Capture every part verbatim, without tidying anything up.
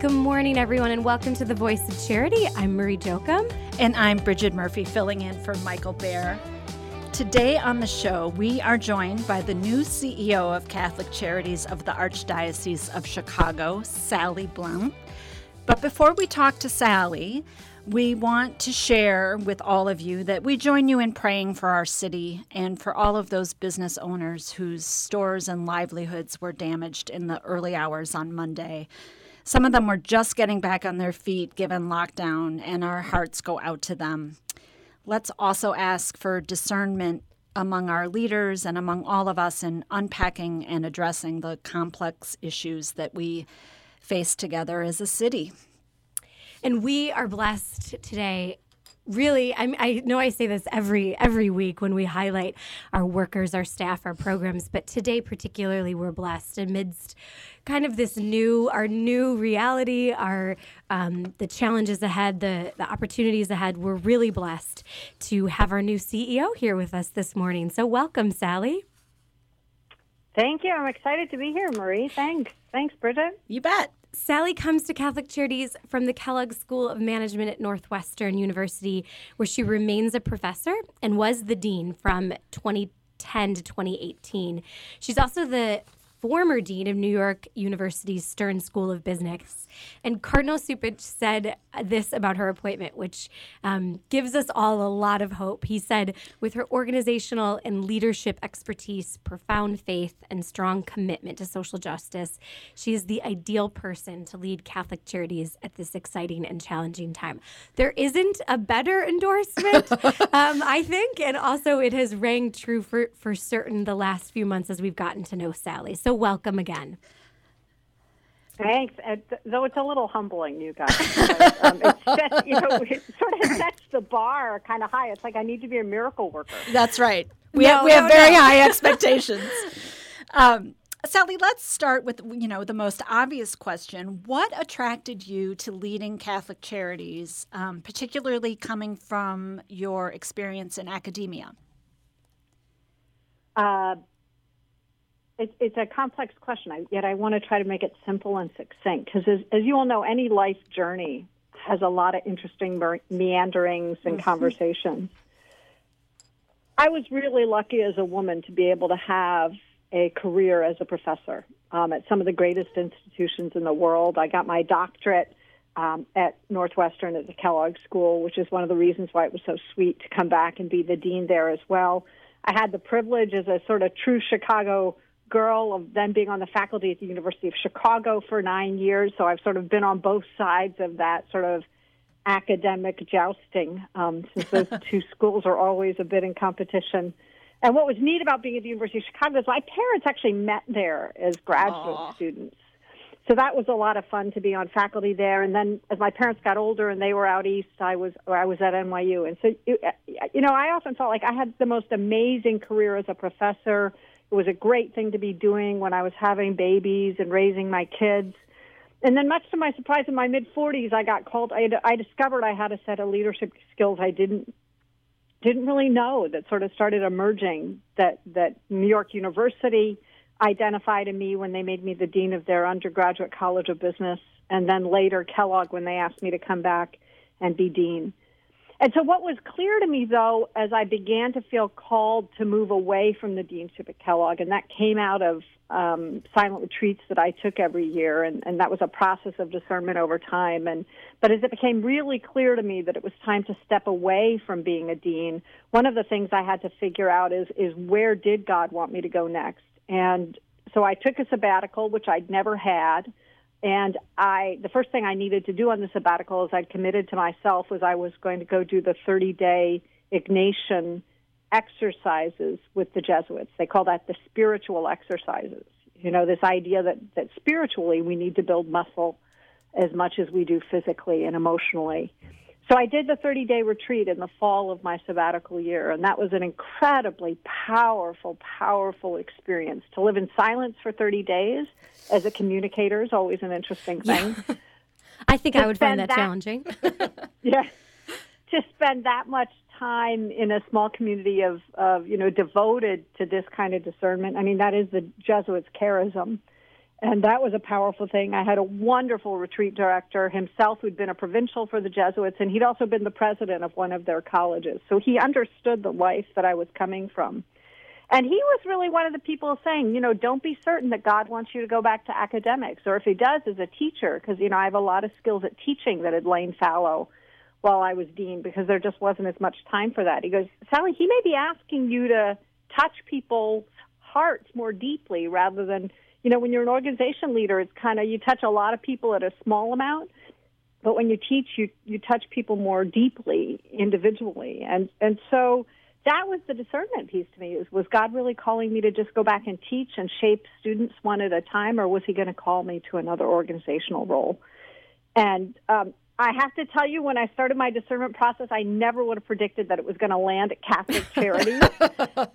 Good morning, everyone, and welcome to The Voice of Charity. I'm Marie Jochum. And I'm Bridget Murphy, filling in for Michael Baer. Today on the show, we are joined by the new C E O of Catholic Charities of the Archdiocese of Chicago, Sally Blount. But before we talk to Sally, we want to share with all of you that we join you in praying for our city and for all of those business owners whose stores and livelihoods were damaged in the early hours on Monday. Some of them were just getting back on their feet given lockdown, and our hearts go out to them. Let's also ask for discernment among our leaders and among all of us in unpacking and addressing the complex issues that we face together as a city. And we are blessed today. Really, I, I know I say this every every week when we highlight our workers, our staff, our programs, but today particularly we're blessed amidst kind of this new, our new reality, our um, the challenges ahead, the, the opportunities ahead. We're really blessed to have our new C E O here with us this morning. So welcome, Sally. Thank you. I'm excited to be here, Marie. Thanks. Thanks, Bridget. You bet. Sally comes to Catholic Charities from the Kellogg School of Management at Northwestern University, where she remains a professor and was the dean from twenty ten to twenty eighteen. She's also the former dean of New York University's Stern School of Business. And Cardinal Cupich said this about her appointment, which um, gives us all a lot of hope. He said, with her organizational and leadership expertise, profound faith, and strong commitment to social justice, she is the ideal person to lead Catholic Charities at this exciting and challenging time. There isn't a better endorsement, um, I think, and also it has rang true for, for certain the last few months as we've gotten to know Sally. So So welcome again. Thanks. And th- though it's a little humbling, you guys. But, um, it sets, you know, it sort of sets the bar kind of high. It's like I need to be a miracle worker. That's right. We no, have we no, have very no. high expectations. um, Sally, let's start with you know the most obvious question: what attracted you to leading Catholic Charities, um, particularly coming from your experience in academia? Uh, It, it's a complex question, I, yet I want to try to make it simple and succinct, because as, as you all know, any life journey has a lot of interesting mer- meanderings and mm-hmm. conversations. I was really lucky as a woman to be able to have a career as a professor um, at some of the greatest institutions in the world. I got my doctorate um, at Northwestern at the Kellogg School, which is one of the reasons why it was so sweet to come back and be the dean there as well. I had the privilege as a sort of true Chicago girl of then being on the faculty at the University of Chicago for nine years. So I've sort of been on both sides of that sort of academic jousting, um, since those two schools are always a bit in competition. And what was neat about being at the University of Chicago is my parents actually met there as graduate Aww. students. So that was a lot of fun to be on faculty there. And then as my parents got older and they were out east, I was or I was at N Y U. And so, you know, I often felt like I had the most amazing career as a professor. It was a great thing to be doing when I was having babies and raising my kids. And then much to my surprise, in my mid-forties, I got called. I, I discovered I had a set of leadership skills I didn't didn't really know that sort of started emerging, that, that New York University identified in me when they made me the dean of their undergraduate college of business, and then later Kellogg when they asked me to come back and be dean. And so what was clear to me, though, as I began to feel called to move away from the deanship at Kellogg, and that came out of um, silent retreats that I took every year, and, and that was a process of discernment over time. And but as it became really clear to me that it was time to step away from being a dean, one of the things I had to figure out is, is where did God want me to go next? And so I took a sabbatical, which I'd never had. And I, the first thing I needed to do on the sabbatical, as I'd committed to myself, was I was going to go do the thirty-day Ignatian exercises with the Jesuits. They call that the spiritual exercises. You know, this idea that, that spiritually we need to build muscle as much as we do physically and emotionally. So I did the thirty-day retreat in the fall of my sabbatical year, and that was an incredibly powerful, powerful experience. To live in silence for thirty days as a communicator is always an interesting thing. Yeah. I think to I would find that, that challenging. Yeah. To spend that much time in a small community of, of, you know, devoted to this kind of discernment. I mean, that is the Jesuits' charism. And that was a powerful thing. I had a wonderful retreat director himself who'd been a provincial for the Jesuits, and he'd also been the president of one of their colleges. So he understood the life that I was coming from. And he was really one of the people saying, you know, don't be certain that God wants you to go back to academics, or if he does, as a teacher, because, you know, I have a lot of skills at teaching that had lain fallow while I was dean because there just wasn't as much time for that. He goes, Sally, he may be asking you to touch people's hearts more deeply rather than... You know, when you're an organization leader, it's kind of, you touch a lot of people at a small amount, but when you teach, you, you touch people more deeply, individually. And and so that was the discernment piece to me, is, was God really calling me to just go back and teach and shape students one at a time, or was he going to call me to another organizational role? And um, I have to tell you, when I started my discernment process, I never would have predicted that it was going to land at Catholic Charities.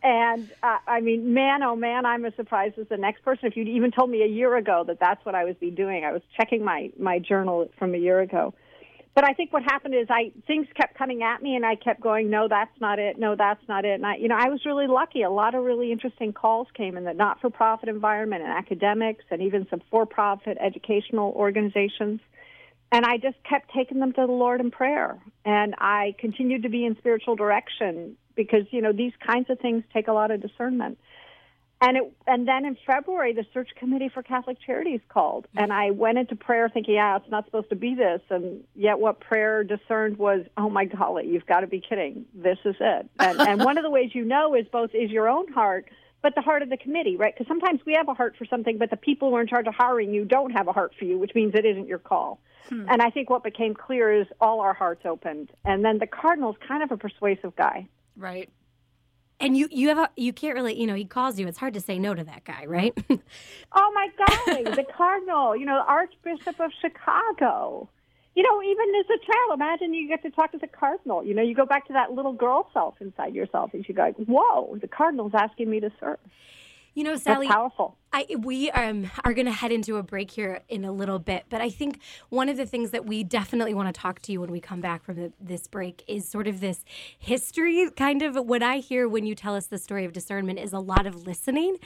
And, uh, I mean, man, oh, man, I'm as surprised as the next person. If you'd even told me a year ago that that's what I would be doing, I was checking my, my journal from a year ago. But I think what happened is I things kept coming at me, and I kept going, no, that's not it, no, that's not it. And, I, you know, I was really lucky. A lot of really interesting calls came in the not-for-profit environment and academics and even some for-profit educational organizations. And I just kept taking them to the Lord in prayer. And I continued to be in spiritual direction because, you know, these kinds of things take a lot of discernment. And it, and then in February, the search committee for Catholic Charities called. And I went into prayer thinking, yeah, it's not supposed to be this. And yet what prayer discerned was, oh, my golly, you've got to be kidding. This is it. And, and one of the ways you know is both is your own heart, but the heart of the committee, right? Because sometimes we have a heart for something, but the people who are in charge of hiring you don't have a heart for you, which means it isn't your call. Hmm. And I think what became clear is all our hearts opened. And then the Cardinal's kind of a persuasive guy. Right. And you you have a, you can't really, you know, he calls you. It's hard to say no to that guy, right? Oh, my golly, the Cardinal, you know, the Archbishop of Chicago. You know, even as a child, imagine you get to talk to the Cardinal. You know, you go back to that little girl self inside yourself, and you go, like, whoa, the Cardinal's asking me to serve. You know, Sally, that's powerful. I, we um, are going to head into a break here in a little bit, but I think one of the things that we definitely want to talk to you when we come back from the, this break is sort of this history, kind of what I hear when you tell us the story of discernment is a lot of listening,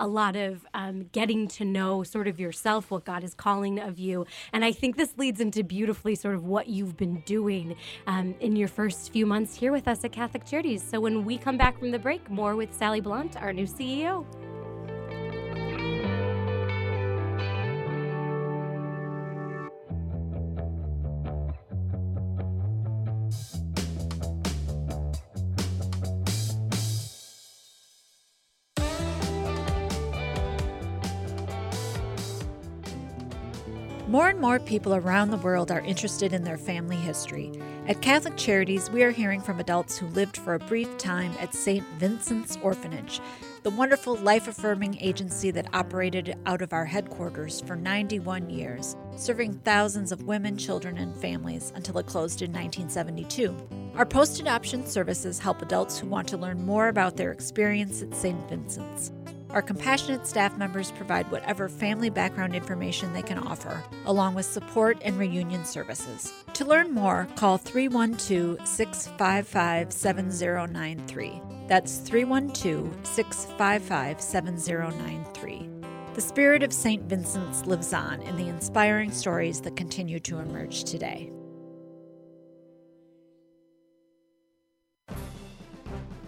a lot of um, getting to know sort of yourself, what God is calling of you. And I think this leads into beautifully sort of what you've been doing um, in your first few months here with us at Catholic Charities. So when we come back from the break, more with Sally Blount, our new C E O. More and more people around the world are interested in their family history. At Catholic Charities, we are hearing from adults who lived for a brief time at Saint Vincent's Orphanage, the wonderful life-affirming agency that operated out of our headquarters for ninety-one years, serving thousands of women, children, and families until it closed in nineteen seventy-two. Our post-adoption services help adults who want to learn more about their experience at Saint Vincent's. Our compassionate staff members provide whatever family background information they can offer, along with support and reunion services. To learn more, call three one two, six five five, seven zero nine three. That's three one two, six five five, seven zero nine three. The spirit of Saint Vincent's lives on in the inspiring stories that continue to emerge today.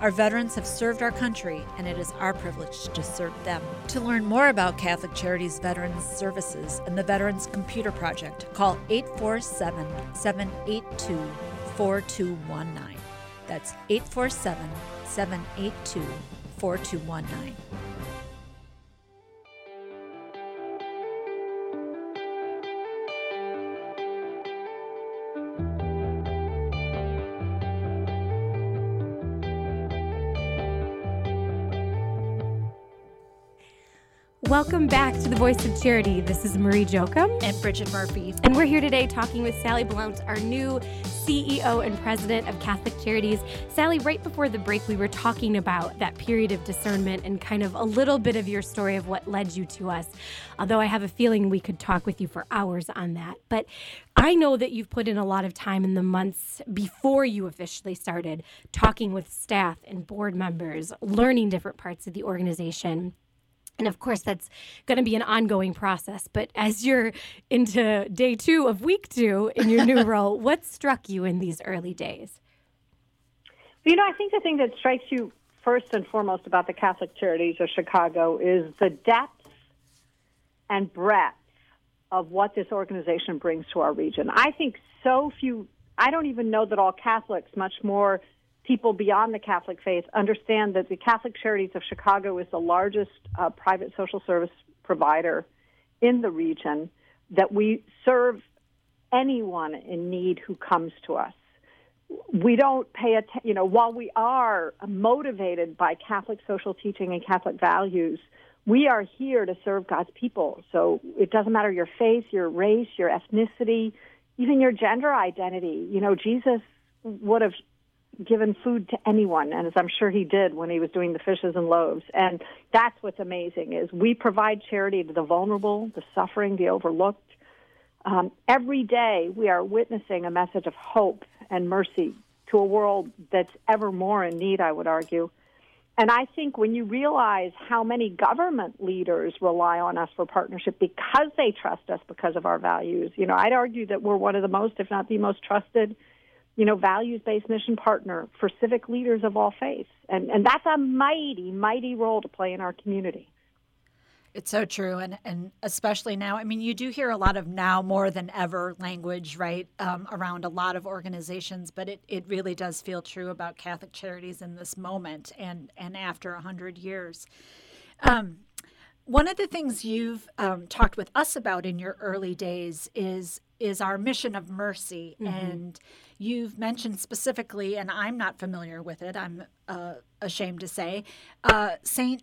Our veterans have served our country, and it is our privilege to serve them. To learn more about Catholic Charities Veterans Services and the Veterans Computer Project, call eight four seven, seven eight two, four two one nine. That's eight four seven, seven eight two, four two one nine. Welcome back to The Voice of Charity. This is Marie Jochum. And Bridget Murphy. And we're here today talking with Sally Blount, our new C E O and president of Catholic Charities. Sally, right before the break, we were talking about that period of discernment and kind of a little bit of your story of what led you to us, although I have a feeling we could talk with you for hours on that. But I know that you've put in a lot of time in the months before you officially started talking with staff and board members, learning different parts of the organization. And of course, that's going to be an ongoing process. But as you're into day two of week two in your new role, what struck you in these early days? You know, I think the thing that strikes you first and foremost about the Catholic Charities of Chicago is the depth and breadth of what this organization brings to our region. I think so few, I don't even know that all Catholics, much more people beyond the Catholic faith, understand that the Catholic Charities of Chicago is the largest uh, private social service provider in the region, that we serve anyone in need who comes to us. We don't pay attention, you know, while we are motivated by Catholic social teaching and Catholic values, we are here to serve God's people. So it doesn't matter your faith, your race, your ethnicity, even your gender identity. You know, Jesus would have given food to anyone, and as I'm sure he did when he was doing the fishes and loaves. And that's what's amazing, is we provide charity to the vulnerable, the suffering, the overlooked. Um, every day we are witnessing a message of hope and mercy to a world that's ever more in need, I would argue. And I think when you realize how many government leaders rely on us for partnership because they trust us because of our values, you know, I'd argue that we're one of the most, if not the most trusted, you know, values-based mission partner for civic leaders of all faiths. And and that's a mighty, mighty role to play in our community. It's so true, and, and especially now. I mean, you do hear a lot of now more than ever language, right, um, around a lot of organizations, but it, it really does feel true about Catholic Charities in this moment and, and after one hundred years. Um, one of the things you've um, talked with us about in your early days is is our mission of mercy. Mm-hmm. And you've mentioned specifically, and I'm not familiar with it, I'm uh, ashamed to say, uh, Saint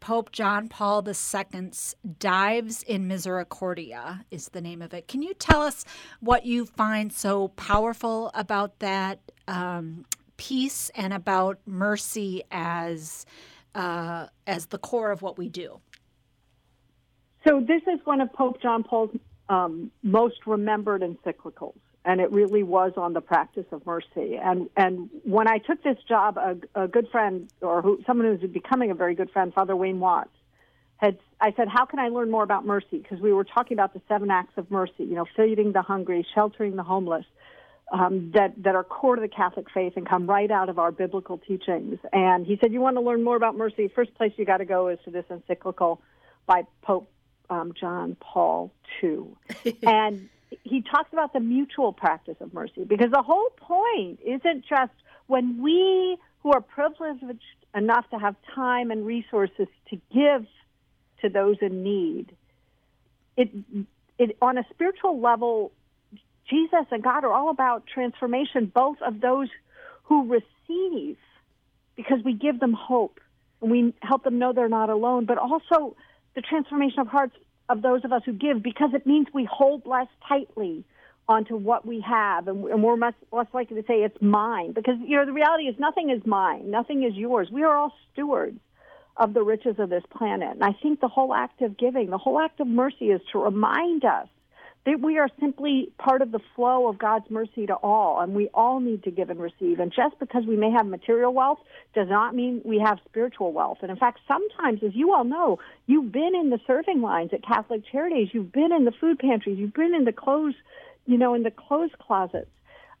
Pope John Paul the Second's Dives in Misericordia is the name of it. Can you tell us what you find so powerful about that um, piece and about mercy as uh, as the core of what we do? So this is one of Pope John Paul's Um, most remembered encyclicals, and it really was on the practice of mercy. And and when I took this job, a, a good friend, or who, someone who's becoming a very good friend, Father Wayne Watts, had I said, how can I learn more about mercy? Because we were talking about the seven acts of mercy, you know, feeding the hungry, sheltering the homeless, um, that, that are core to the Catholic faith and come right out of our biblical teachings. And he said, you want to learn more about mercy, first place you got to go is to this encyclical by Pope Um, John Paul the Second. And he talks about the mutual practice of mercy, because the whole point isn't just when we who are privileged enough to have time and resources to give to those in need. It, it on a spiritual level, Jesus and God are all about transformation, both of those who receive, because we give them hope and we help them know they're not alone, but also the transformation of hearts of those of us who give, because it means we hold less tightly onto what we have, and we're much less likely to say it's mine, because, you know, the reality is nothing is mine, nothing is yours. We are all stewards of the riches of this planet. And I think the whole act of giving, the whole act of mercy is to remind us that we are simply part of the flow of God's mercy to all, and we all need to give and receive. And just because we may have material wealth does not mean we have spiritual wealth. And in fact, sometimes, as you all know, you've been in the serving lines at Catholic Charities, you've been in the food pantries, you've been in the clothes, you know, in the clothes closets.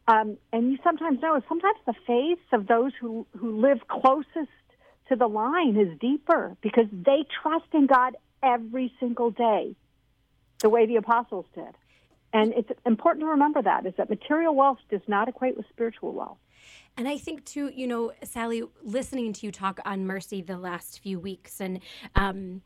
Um, and you sometimes know, sometimes the faiths of those who, who live closest to the line is deeper because they trust in God every single day, the way the apostles did. And it's important to remember that, is that material wealth does not equate with spiritual wealth. And I think, too, you know, Sally, listening to you talk on mercy the last few weeks, and um,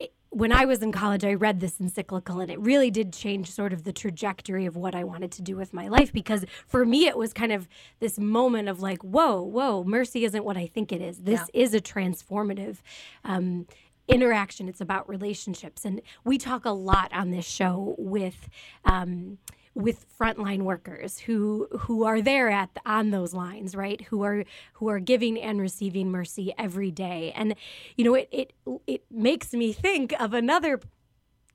it, when I was in college, I read this encyclical, and it really did change sort of the trajectory of what I wanted to do with my life, because for me, it was kind of this moment of like, whoa, whoa, mercy isn't what I think it is. This yeah. is a transformative um interaction. It's about relationships. And we talk a lot on this show with um, with frontline workers who who are there at on those lines, right? Who are who are giving and receiving mercy every day. And you know, it it it makes me think of another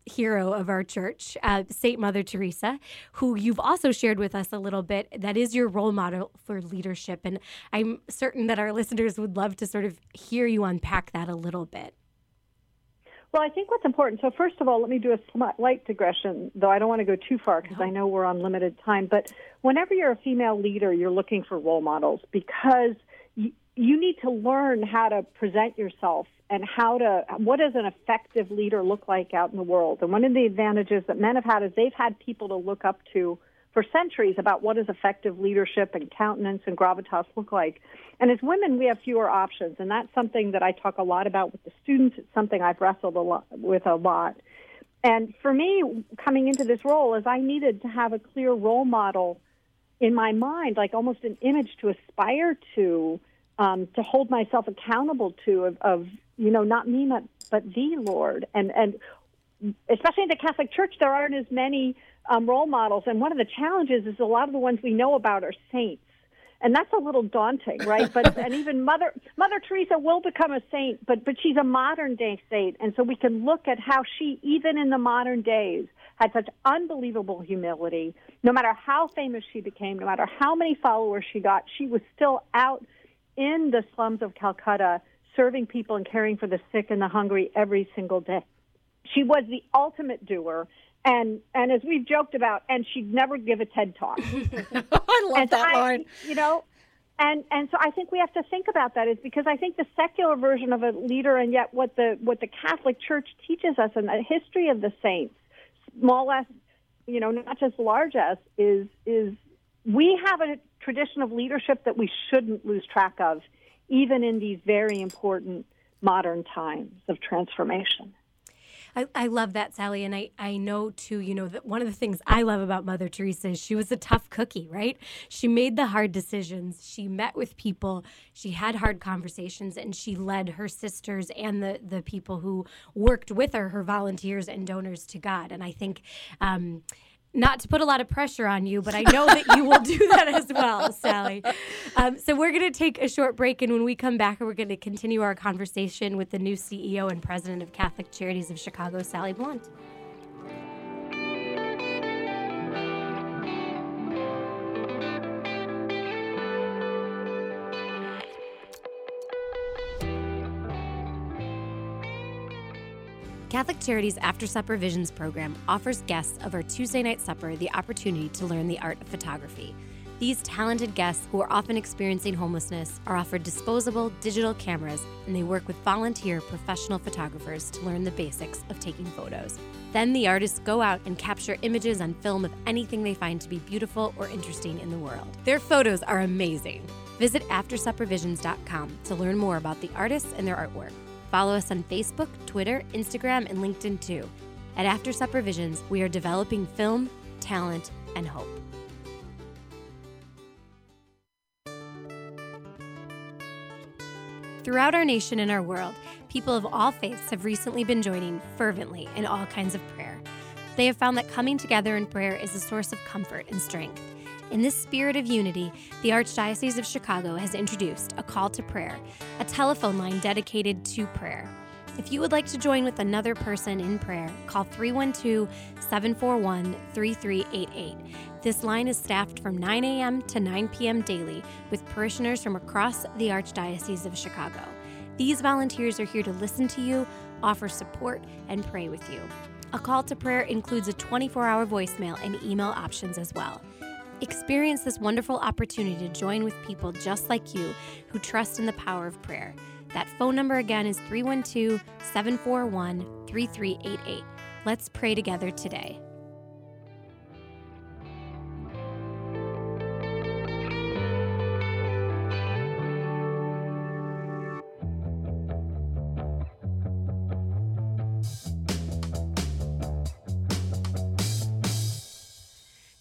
hero of our church, uh, Saint Mother Teresa, who you've also shared with us a little bit. That is your role model for leadership, and I'm certain that our listeners would love to sort of hear you unpack that a little bit. Well, I think what's important, so first of all, let me do a slight digression, though I don't want to go too far because no. I know we're on limited time. But whenever you're a female leader, you're looking for role models because you, you need to learn how to present yourself and how to, what does an effective leader look like out in the world? And one of the advantages that men have had is they've had people to look up to for centuries about what does effective leadership and countenance and gravitas look like. And as women, we have fewer options, and that's something that I talk a lot about with the students. It's something I've wrestled a lot, with a lot. And for me, coming into this role is I needed to have a clear role model in my mind, like almost an image to aspire to, um, to hold myself accountable to of, of, you know, not me, but, but the Lord. And, and especially in the Catholic Church, there aren't as many Um, role models. And one of the challenges is a lot of the ones we know about are saints. And that's a little daunting, right? But and even Mother Mother Teresa will become a saint, but, but she's a modern day saint. And so we can look at how she, even in the modern days, had such unbelievable humility. No matter how famous she became, no matter how many followers she got, she was still out in the slums of Calcutta serving people and caring for the sick and the hungry every single day. She was the ultimate doer. And and as we've joked about, and she'd never give a TED Talk. I love and that I, line. You know, and, and so I think we have to think about that, is because I think the secular version of a leader, and yet what the what the Catholic Church teaches us in the history of the saints, small s, you know, not just large s, is is we have a tradition of leadership that we shouldn't lose track of, even in these very important modern times of transformation. I, I love that, Sally, and I, I know, too, you know, that one of the things I love about Mother Teresa is she was a tough cookie, right? She made the hard decisions. She met with people. She had hard conversations, and she led her sisters and the, the people who worked with her, her volunteers and donors, to God. And I think... Um, Not to put a lot of pressure on you, but I know that you will do that as well, Sally. Um, so we're going to take a short break, and when we come back, we're going to continue our conversation with the new C E O and president of Catholic Charities of Chicago, Sally Blount. Catholic Charities After Supper Visions program offers guests of our Tuesday night supper the opportunity to learn the art of photography. These talented guests, who are often experiencing homelessness, are offered disposable digital cameras, and they work with volunteer professional photographers to learn the basics of taking photos. Then the artists go out and capture images on film of anything they find to be beautiful or interesting in the world. Their photos are amazing. Visit after supper visions dot com to learn more about the artists and their artwork. Follow us on Facebook, Twitter, Instagram, and LinkedIn, too. At After Supper Visions, we are developing film, talent, and hope. Throughout our nation and our world, people of all faiths have recently been joining fervently in all kinds of prayer. They have found that coming together in prayer is a source of comfort and strength. In this spirit of unity, the Archdiocese of Chicago has introduced a call to prayer, a telephone line dedicated to prayer. If you would like to join with another person in prayer, call three one two, seven four one, three three eight eight. This line is staffed from nine a.m. to nine p.m. daily with parishioners from across the Archdiocese of Chicago. These volunteers are here to listen to you, offer support, and pray with you. A call to prayer includes a twenty-four hour voicemail and email options as well. Experience this wonderful opportunity to join with people just like you who trust in the power of prayer. That phone number again is three one two, seven four one, three three eight eight. Let's pray together today.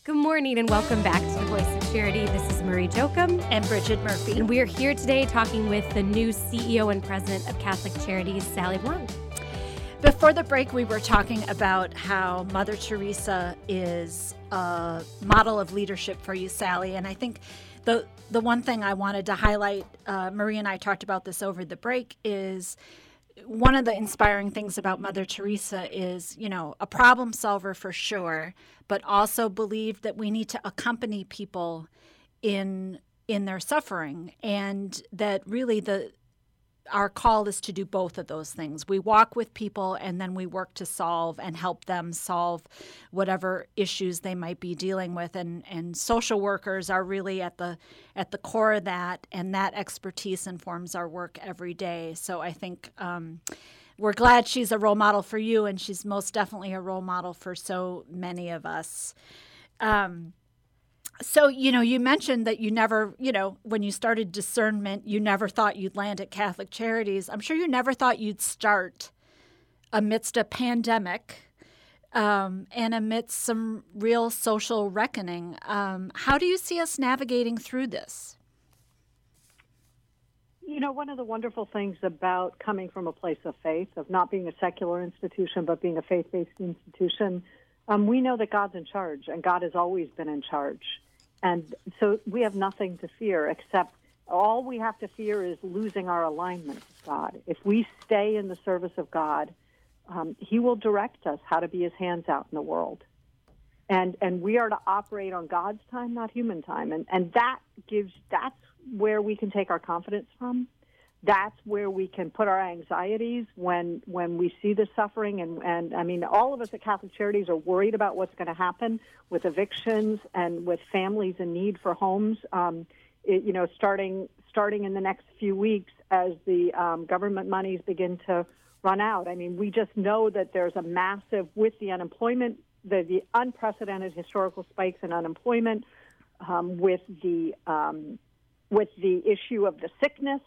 Good morning and welcome back to The Voice of Charity. This is Marie Jochum and Bridget Murphy. And we are here today talking with the new C E O and president of Catholic Charities, Sally Blount. Before the break, we were talking about how Mother Teresa is a model of leadership for you, Sally. And I think the the one thing I wanted to highlight, uh, Marie and I talked about this over the break, is one of the inspiring things about Mother Teresa is, you know, a problem solver for sure, but also believed that we need to accompany people in in their suffering, and that really the our call is to do both of those things. We walk with people, and then we work to solve and help them solve whatever issues they might be dealing with. And and social workers are really at the at the core of that, and that expertise informs our work every day. So I think um, we're glad she's a role model for you, and she's most definitely a role model for so many of us. Um, So, you know, you mentioned that you never, you know, when you started discernment, you never thought you'd land at Catholic Charities. I'm sure you never thought you'd start amidst a pandemic um, and amidst some real social reckoning. Um, how do you see us navigating through this? You know, one of the wonderful things about coming from a place of faith, of not being a secular institution, but being a faith-based institution, um, we know that God's in charge, and God has always been in charge. And so we have nothing to fear, except all we have to fear is losing our alignment with God. If we stay in the service of God, um, he will direct us how to be his hands out in the world. And and we are to operate on God's time, not human time. And and that gives that's where we can take our confidence from. That's where we can put our anxieties when when we see the suffering. And, and, I mean, all of us at Catholic Charities are worried about what's going to happen with evictions and with families in need for homes, um, it, you know, starting starting in the next few weeks as the um, government monies begin to run out. I mean, we just know that there's a massive, with the unemployment, the, the unprecedented historical spikes in unemployment, um, with the um, with the issue of the sickness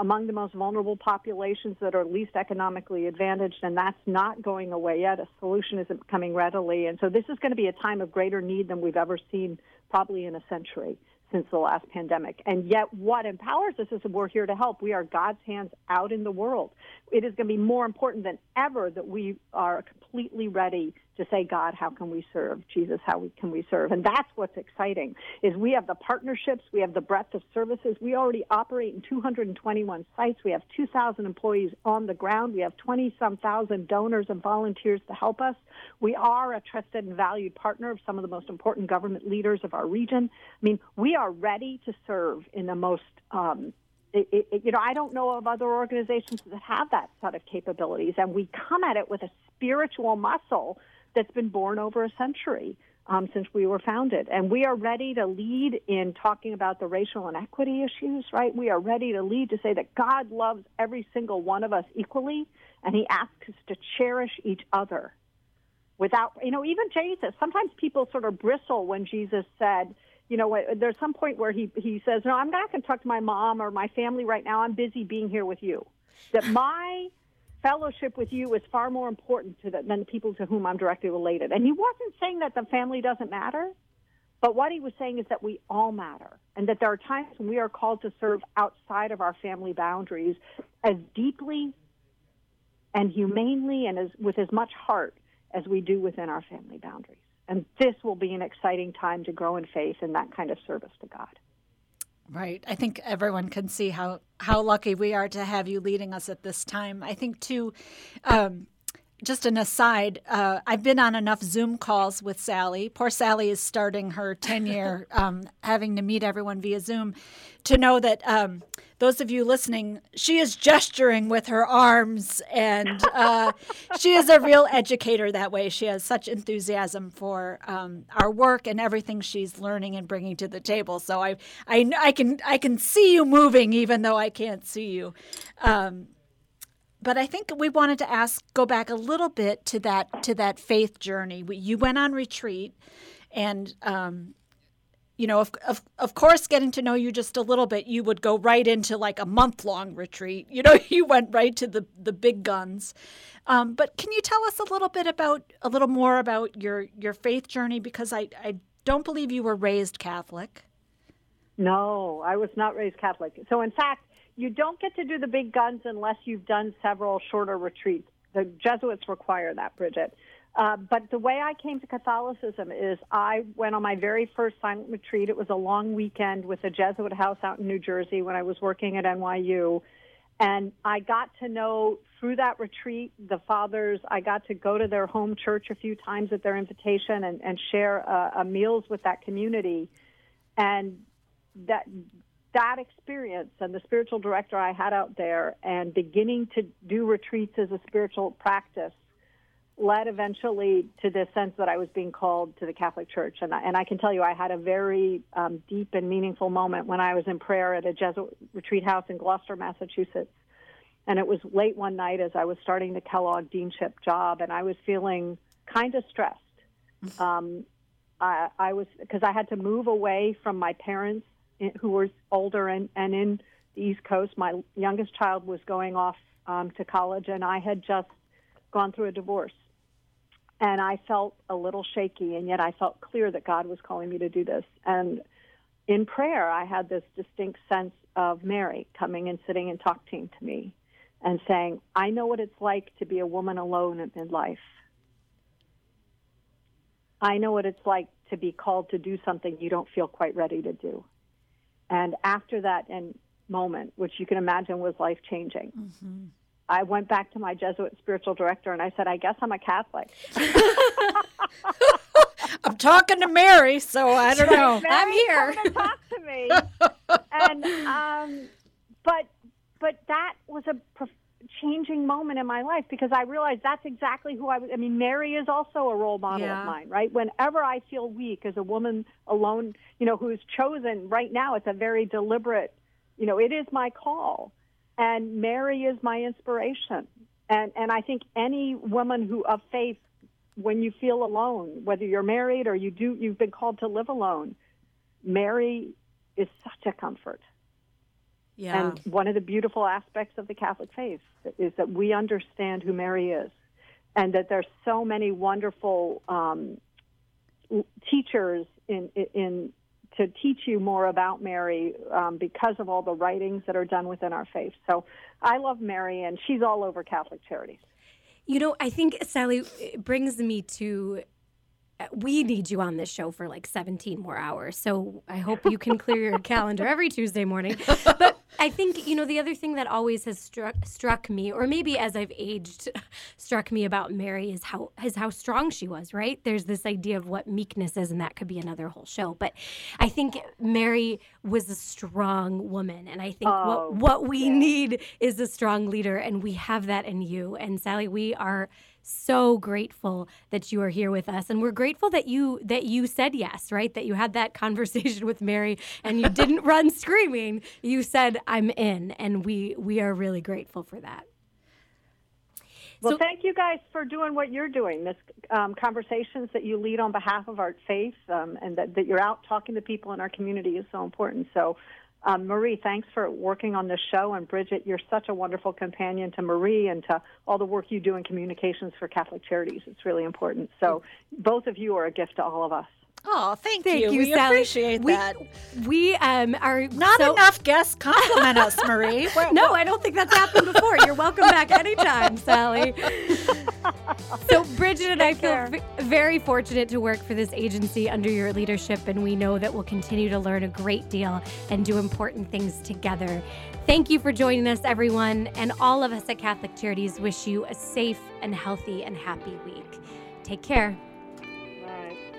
among the most vulnerable populations that are least economically advantaged, and that's not going away yet. A solution isn't coming readily. And so this is going to be a time of greater need than we've ever seen probably in a century since the last pandemic. And yet what empowers us is that we're here to help. We are God's hands out in the world. It is going to be more important than ever that we are completely ready to say, God, how can we serve? Jesus, how we, can we serve? And that's what's exciting, is we have the partnerships, we have the breadth of services. We already operate in two hundred twenty-one sites. We have two thousand employees on the ground. We have twenty-some thousand donors and volunteers to help us. We are a trusted and valued partner of some of the most important government leaders of our region. I mean, we are ready to serve in the most um It, it, you know, I don't know of other organizations that have that sort of capabilities, and we come at it with a spiritual muscle that's been born over a century um, since we were founded. And we are ready to lead in talking about the racial inequity issues, right? We are ready to lead to say that God loves every single one of us equally, and he asks us to cherish each other without, you know, even Jesus. Sometimes people sort of bristle when Jesus said, you know, there's some point where he, he says, no, I'm not going to talk to my mom or my family right now. I'm busy being here with you. That my fellowship with you is far more important to the, than the people to whom I'm directly related. And he wasn't saying that the family doesn't matter, but what he was saying is that we all matter, and that there are times when we are called to serve outside of our family boundaries as deeply and humanely and as with as much heart as we do within our family boundaries. And this will be an exciting time to grow in faith and that kind of service to God. Right. I think everyone can see how, how lucky we are to have you leading us at this time. I think, too, um, just an aside, uh, I've been on enough Zoom calls with Sally. Poor Sally is starting her ten-year um, having to meet everyone via Zoom to know that um, those of you listening, she is gesturing with her arms, and uh, she is a real educator that way. She has such enthusiasm for um, our work and everything she's learning and bringing to the table. So I, I, I can, I can see you moving, even though I can't see you. Um, but I think we wanted to ask, go back a little bit to that, to that faith journey. We, you went on retreat, and um, you know, of, of of course, getting to know you just a little bit, you would go right into like a month-long retreat. You know, you went right to the, the big guns. Um, but can you tell us a little bit about, a little more about your, your faith journey? Because I, I don't believe you were raised Catholic. No, I was not raised Catholic. So, in fact, you don't get to do the big guns unless you've done several shorter retreats. The Jesuits require that, Bridget. Uh, but the way I came to Catholicism is I went on my very first silent retreat. It was a long weekend with a Jesuit house out in New Jersey when I was working at N Y U. And I got to know through that retreat the fathers. I got to go to their home church a few times at their invitation and, and share uh, meals with that community. And that that experience and the spiritual director I had out there and beginning to do retreats as a spiritual practice led eventually to this sense that I was being called to the Catholic Church. And I, and I can tell you I had a very um, deep and meaningful moment when I was in prayer at a Jesuit retreat house in Gloucester, Massachusetts. And it was late one night as I was starting the Kellogg deanship job, and I was feeling kind of stressed. Um, I, I was, because I had to move away from my parents who were older and, and in the East Coast. My youngest child was going off um, to college, and I had just gone through a divorce. And I felt a little shaky, and yet I felt clear that God was calling me to do this. And in prayer, I had this distinct sense of Mary coming and sitting and talking to me and saying, I know what it's like to be a woman alone in midlife. I know what it's like to be called to do something you don't feel quite ready to do. And after that moment, which you can imagine was life-changing, mm-hmm. I went back to my Jesuit spiritual director, and I said, I guess I'm a Catholic. I'm talking to Mary, so I don't know. Mary, I'm here. Come and talk to me. and, um, but but that was a prof- changing moment in my life because I realized that's exactly who I was. I mean, Mary is also a role model yeah. of mine, right? Whenever I feel weak as a woman alone, you know, who is chosen right now, it's a very deliberate, you know, it is my call. And Mary is my inspiration. And and I think any woman who of faith, when you feel alone, whether you're married or you do, you've been called to live alone, Mary is such a comfort. Yeah. And one of the beautiful aspects of the Catholic faith is that we understand who Mary is and that there's so many wonderful um, teachers in in. to teach you more about Mary um, because of all the writings that are done within our faith. So I love Mary, and she's all over Catholic Charities. You know, I think, Sally, it brings me to, we need you on this show for like seventeen more hours, so I hope you can clear your calendar every Tuesday morning. But I think, you know, the other thing that always has struck, struck me, or maybe as I've aged, struck me about Mary is how is how strong she was, right? There's this idea of what meekness is, and that could be another whole show. But I think Mary was a strong woman, and I think oh, what, what we yeah. need is a strong leader, and we have that in you. And Sally, we are so grateful that you are here with us, and we're grateful that you that you said yes, right? That you had that conversation with Mary, and you didn't run screaming. You said, "I'm in," and we we are really grateful for that. Well, so, thank you guys for doing what you're doing. This um, conversations that you lead on behalf of our faith, um, and that, that you're out talking to people in our community is so important. So. Um, Marie, thanks for working on this show. And Bridget, you're such a wonderful companion to Marie and to all the work you do in communications for Catholic Charities. It's really important. So both of you are a gift to all of us. Oh, thank, thank you. you. We Sally. appreciate we, that. We um, are not so... enough guests compliment us, Marie. We're, no, we're... I don't think that's happened before. You're welcome back anytime, Sally. So, Bridget and I feel very fortunate to work for this agency under your leadership, and we know that we'll continue to learn a great deal and do important things together. Thank you for joining us, everyone, and all of us at Catholic Charities wish you a safe and healthy and happy week. Take care. All right.